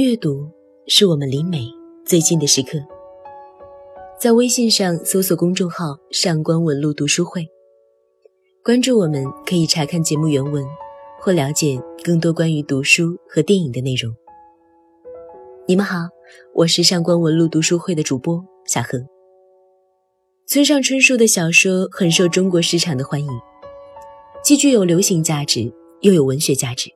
阅读是我们离美最近的时刻。在微信上搜索公众号上官文露读书会，关注我们可以查看节目原文或了解更多关于读书和电影的内容。你们好，我是上官文露读书会的主播夏荷。村上春树的小说很受中国市场的欢迎，既具有流行价值，又有文学价值。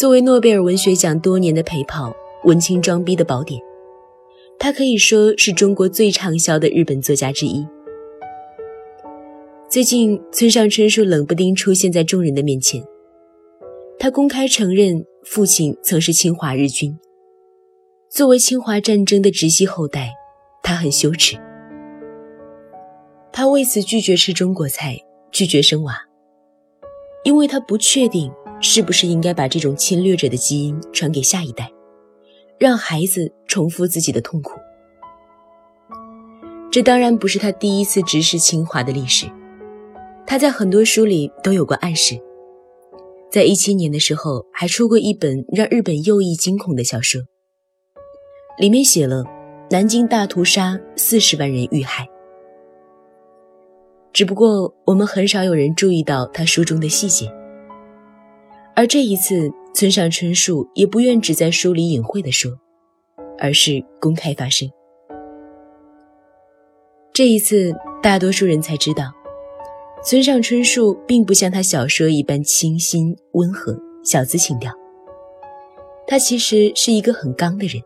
作为诺贝尔文学奖多年的陪跑，文青装逼的宝典，他可以说是中国最畅销的日本作家之一。最近，村上春树冷不丁出现在众人的面前，他公开承认父亲曾是侵华日军，作为侵华战争的直系后代，他很羞耻。他为此拒绝吃中国菜，拒绝生娃，因为他不确定是不是应该把这种侵略者的基因传给下一代，让孩子重复自己的痛苦。这当然不是他第一次直视侵华的历史，他在很多书里都有过暗示。在17年的时候，还出过一本让日本右翼惊恐的小说，里面写了南京大屠杀40万人遇害。只不过我们很少有人注意到他书中的细节，而这一次村上春树也不愿只在书里隐晦地说，而是公开发声。这一次大多数人才知道，村上春树并不像他小说一般清新温和小资情调，他其实是一个很刚的人。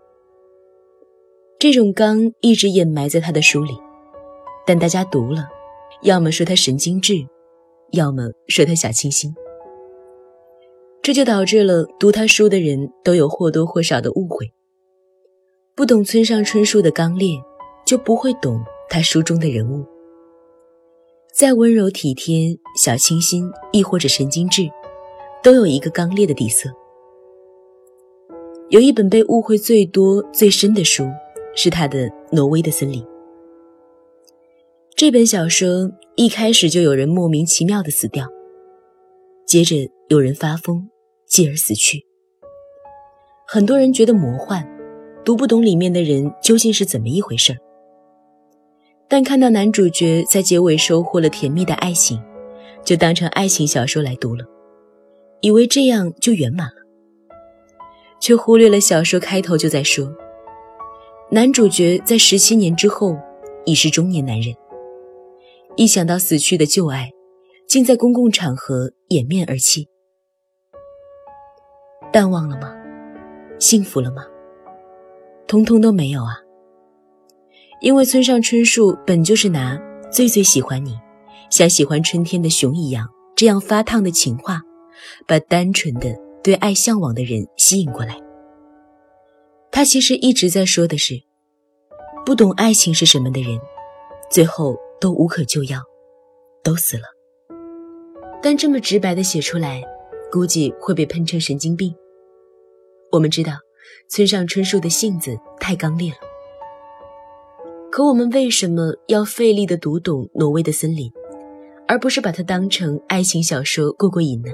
这种刚一直掩埋在他的书里，但大家读了要么说他神经质，要么说他小清新，这就导致了读他书的人都有或多或少的误会。不懂村上春树的刚烈，就不会懂他书中的人物。再温柔体贴、小清新，亦或者神经质，都有一个刚烈的底色。有一本被误会最多、最深的书，是他的《挪威的森林》。这本小说一开始就有人莫名其妙地死掉，接着有人发疯，继而死去。很多人觉得魔幻，读不懂里面的人究竟是怎么一回事儿。但看到男主角在结尾收获了甜蜜的爱情，就当成爱情小说来读了，以为这样就圆满了，却忽略了小说开头就在说，男主角在17年之后已是中年男人。一想到死去的旧爱，竟在公共场合掩面而泣。淡忘了吗？幸福了吗？统统都没有啊。因为村上春树本就是拿最最喜欢你，像喜欢春天的熊一样，这样发烫的情话，把单纯的对爱向往的人吸引过来。他其实一直在说的是，不懂爱情是什么的人，最后都无可救药，都死了。但这么直白地写出来，估计会被喷成神经病。我们知道，村上春树的性子太刚烈了。可我们为什么要费力地读懂《挪威的森林》，而不是把它当成爱情小说过过瘾呢？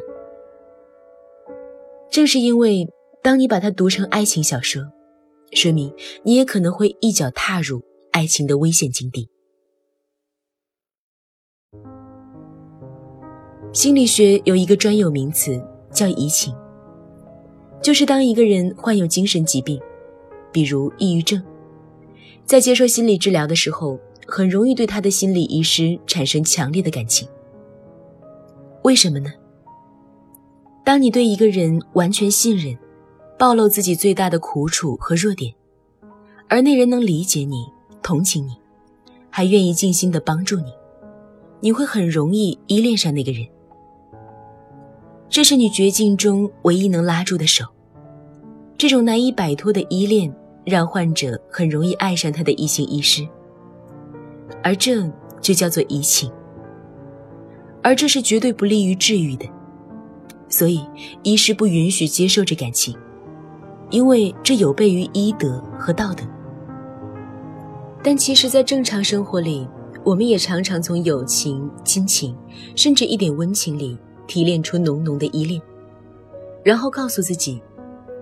正是因为，当你把它读成爱情小说，说明你也可能会一脚踏入爱情的危险境地。心理学有一个专有名词叫移情，就是当一个人患有精神疾病，比如抑郁症，在接受心理治疗的时候，很容易对他的心理医师产生强烈的感情。为什么呢？当你对一个人完全信任，暴露自己最大的苦楚和弱点，而那人能理解你，同情你，还愿意尽心地帮助你，你会很容易依恋上那个人。这是你绝境中唯一能拉住的手。这种难以摆脱的依恋，让患者很容易爱上他的移情医师，而这就叫做移情。而这是绝对不利于治愈的，所以医师不允许接受这感情，因为这有悖于医德和道德。但其实在正常生活里，我们也常常从友情、亲情，甚至一点温情里提炼出浓浓的依恋，然后告诉自己，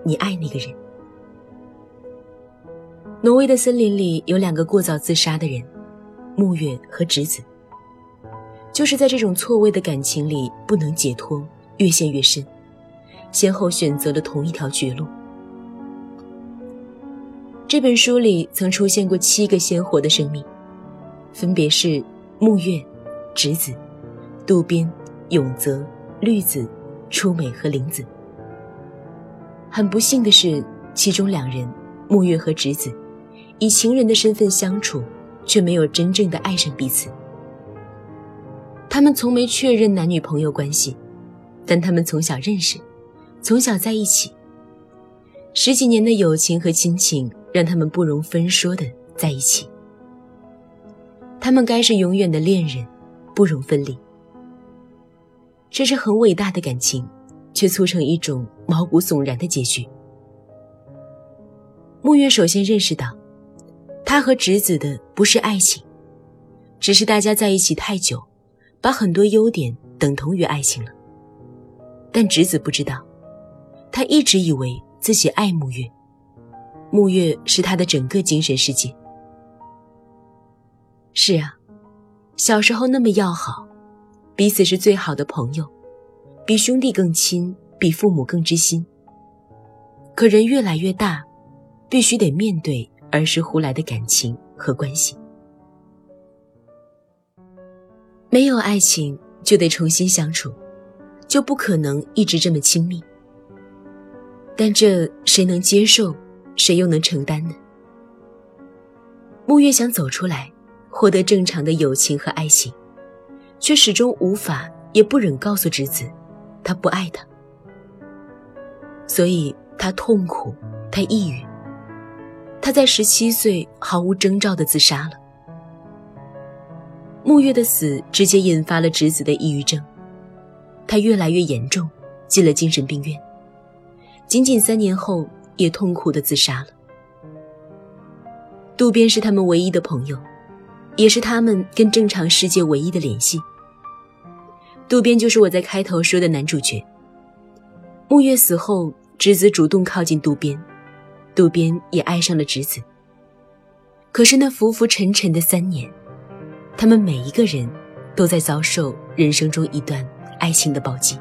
你爱那个人，挪威的森林里有2个过早自杀的人，木月和直子。就是在这种错位的感情里不能解脱，越陷越深，先后选择了同一条绝路。这本书里曾出现过7个鲜活的生命，分别是木月、直子、渡边、永泽、绿子、出美和玲子。很不幸的是，其中2人木月和直子以情人的身份相处，却没有真正的爱上彼此。他们从没确认男女朋友关系，但他们从小认识，从小在一起。10几年的友情和亲情让他们不容分说的在一起。他们该是永远的恋人，不容分离。这是很伟大的感情，却促成一种毛骨悚然的结局。木月首先认识到，他和直子的不是爱情，只是大家在一起太久，把很多优点等同于爱情了。但直子不知道，他一直以为自己爱木月，木月是他的整个精神世界。是啊，小时候那么要好，彼此是最好的朋友，比兄弟更亲，比父母更知心。可人越来越大，必须得面对儿时忽来的感情和关系。没有爱情就得重新相处，就不可能一直这么亲密。但这谁能接受，谁又能承担呢？木月想走出来，获得正常的友情和爱情，却始终无法也不忍告诉直子他不爱他。所以他痛苦，他抑郁，他在17岁毫无征兆地自杀了。木月的死直接引发了直子的抑郁症，他越来越严重，进了精神病院，仅仅3年后也痛苦地自杀了。渡边是他们唯一的朋友，也是他们跟正常世界唯一的联系。渡边就是我在开头说的男主角。木月死后，直子主动靠近渡边，渡边也爱上了直子。可是那浮浮沉沉的3年，他们每一个人都在遭受人生中一段爱情的暴击。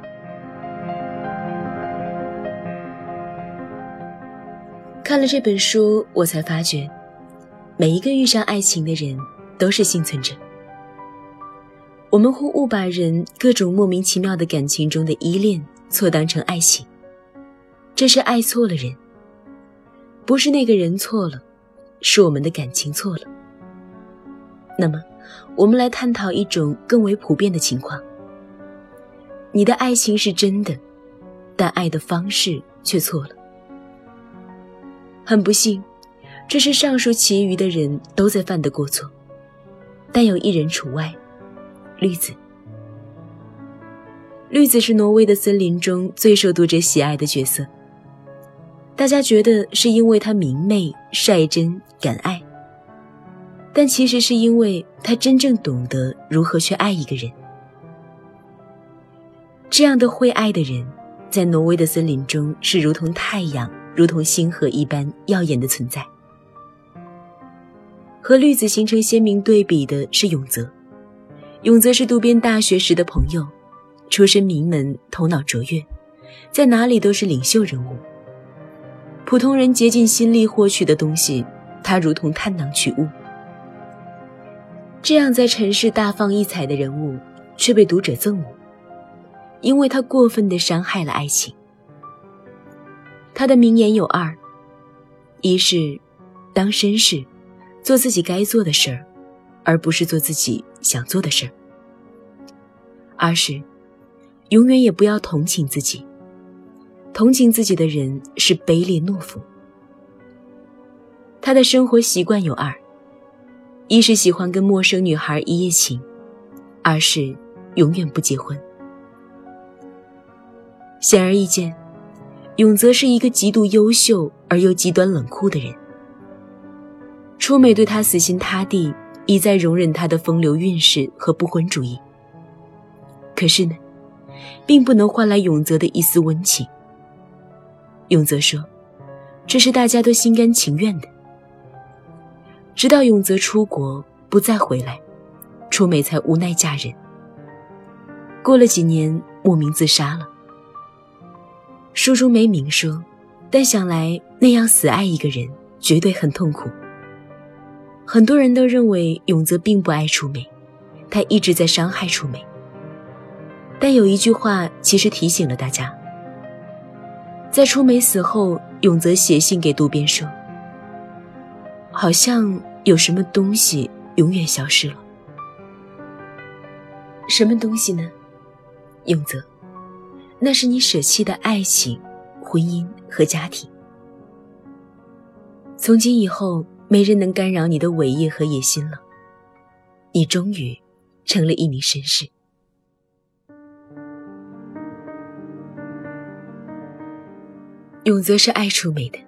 看了这本书，我才发觉，每一个遇上爱情的人都是幸存者。我们忽误把人各种莫名其妙的感情中的依恋错当成爱情，这是爱错了人。不是那个人错了，是我们的感情错了。那么，我们来探讨一种更为普遍的情况。你的爱情是真的，但爱的方式却错了。很不幸，这是上述其余的人都在犯的过错，但有一人除外，绿子。绿子是挪威的森林中最受读者喜爱的角色。大家觉得是因为他明媚、率真、敢爱，但其实是因为他真正懂得如何去爱一个人。这样的会爱的人，在挪威的森林中是如同太阳、如同星河一般耀眼的存在。和绿子形成鲜明对比的是永泽。永泽是渡边大学时的朋友，出身名门，头脑卓越，在哪里都是领袖人物。普通人竭尽心力获取的东西，他如同探囊取物。这样在尘世大放异彩的人物，却被读者憎恶，因为他过分地伤害了爱情。他的名言有2，一是当绅士，做自己该做的事儿，而不是做自己想做的事儿；2是永远也不要同情自己，同情自己的人是卑劣懦夫。他的生活习惯有2，一是喜欢跟陌生女孩一夜情，2是永远不结婚。显而易见，永泽是一个极度优秀而又极端冷酷的人。出美对他死心塌地，一再容忍他的风流韵事和不婚主义。可是呢，并不能换来永泽的一丝温情。永泽说，这是大家都心甘情愿的，直到永泽出国不再回来，初美才无奈嫁人。过了几年，莫名自杀了。书中没明说，但想来那样死爱一个人绝对很痛苦。很多人都认为永泽并不爱初美，他一直在伤害初美。但有一句话其实提醒了大家，在初美死后，永泽写信给渡边说，好像有什么东西永远消失了。什么东西呢？永泽，那是你舍弃的爱情、婚姻和家庭。从今以后，没人能干扰你的伟业和野心了。你终于成了一名绅士。永泽是爱初美的，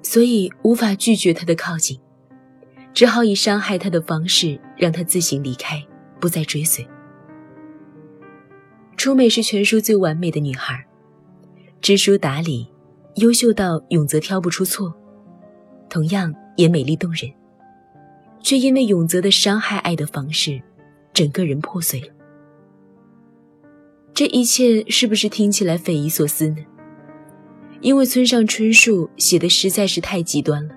所以无法拒绝她的靠近，只好以伤害她的方式让她自行离开，不再追随。初美是全书最完美的女孩，知书达理，优秀到永泽挑不出错，同样也美丽动人，却因为永泽的伤害爱的方式，整个人破碎了。这一切是不是听起来匪夷所思呢？因为村上春树写的实在是太极端了。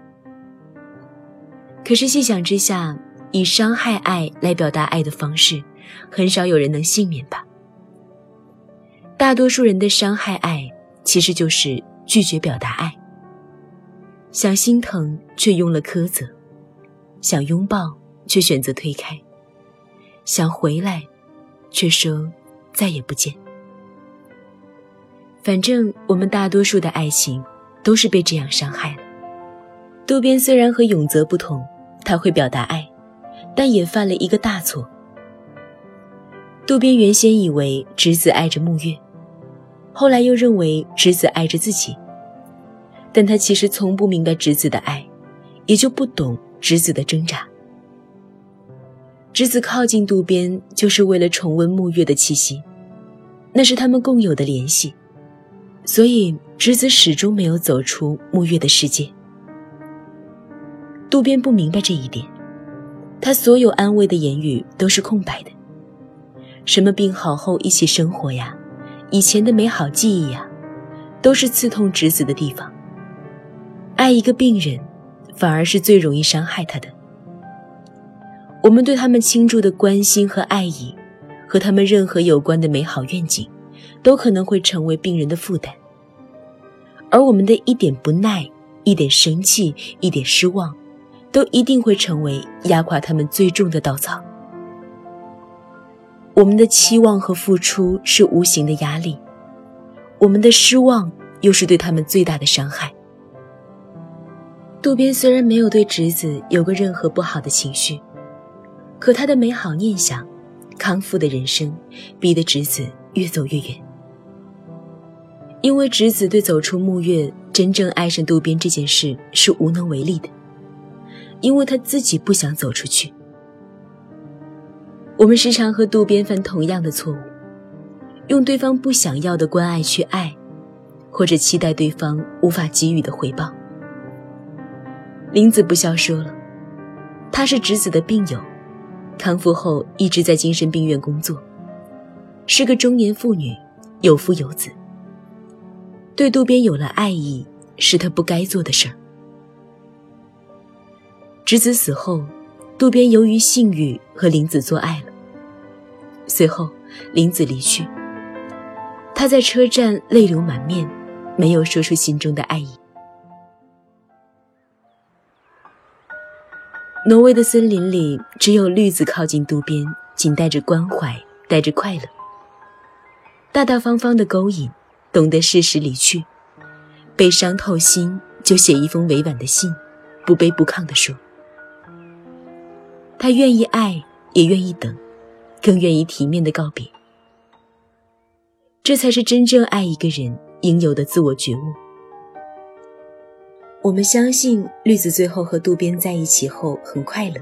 可是细想之下，以伤害爱来表达爱的方式，很少有人能幸免吧。大多数人的伤害爱，其实就是拒绝表达爱。想心疼却用了苛责，想拥抱却选择推开，想回来却说再也不见。反正我们大多数的爱情都是被这样伤害了。渡边虽然和永泽不同，他会表达爱，但也犯了一个大错。渡边原先以为直子爱着木月，后来又认为直子爱着自己，但他其实从不明白直子的爱，也就不懂直子的挣扎。直子靠近渡边就是为了重温木月的气息，那是他们共有的联系，所以直子始终没有走出木月的世界。渡边不明白这一点，他所有安慰的言语都是空白的，什么病好后一起生活呀，以前的美好记忆呀，都是刺痛直子的地方。爱一个病人，反而是最容易伤害他的。我们对他们倾注的关心和爱意，和他们任何有关的美好愿景，都可能会成为病人的负担。而我们的一点不耐，一点生气，一点失望，都一定会成为压垮他们最重的稻草。我们的期望和付出是无形的压力，我们的失望又是对他们最大的伤害。渡边虽然没有对直子有过任何不好的情绪，可他的美好念想、康复的人生，逼得直子越走越远。因为直子对走出木月、真正爱上渡边这件事是无能为力的，因为他自己不想走出去。我们时常和渡边犯同样的错误，用对方不想要的关爱去爱，或者期待对方无法给予的回报。林子不消说了，他是直子的病友，康复后一直在精神病院工作，是个中年妇女，有夫有子。对渡边有了爱意，是他不该做的事儿。直子死后，渡边由于性欲和林子做爱了。随后，林子离去，他在车站泪流满面，没有说出心中的爱意。挪威的森林里，只有绿子靠近渡边，仅带着关怀，带着快乐，大大方方的勾引，懂得适时离去，被伤透心就写一封委婉的信，不卑不亢地说，他愿意爱，也愿意等，更愿意体面的告别。这才是真正爱一个人应有的自我觉悟。我们相信绿子最后和渡边在一起后很快乐，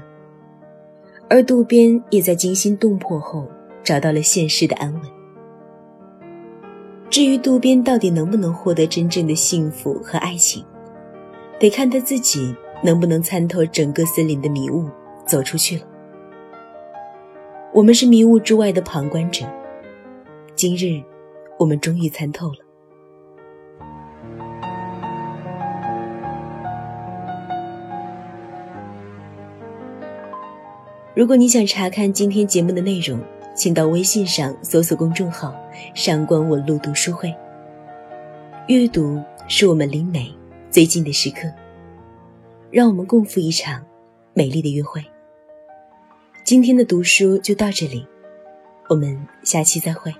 而渡边也在惊心动魄后找到了现实的安稳。至于渡边到底能不能获得真正的幸福和爱情，得看他自己能不能参透整个森林的迷雾，走出去了。我们是迷雾之外的旁观者，今日我们终于参透了。如果你想查看今天节目的内容，请到微信上搜索公众号上官文露读书会。阅读是我们离美最近的时刻，让我们共赴一场美丽的约会。今天的读书就到这里，我们下期再会。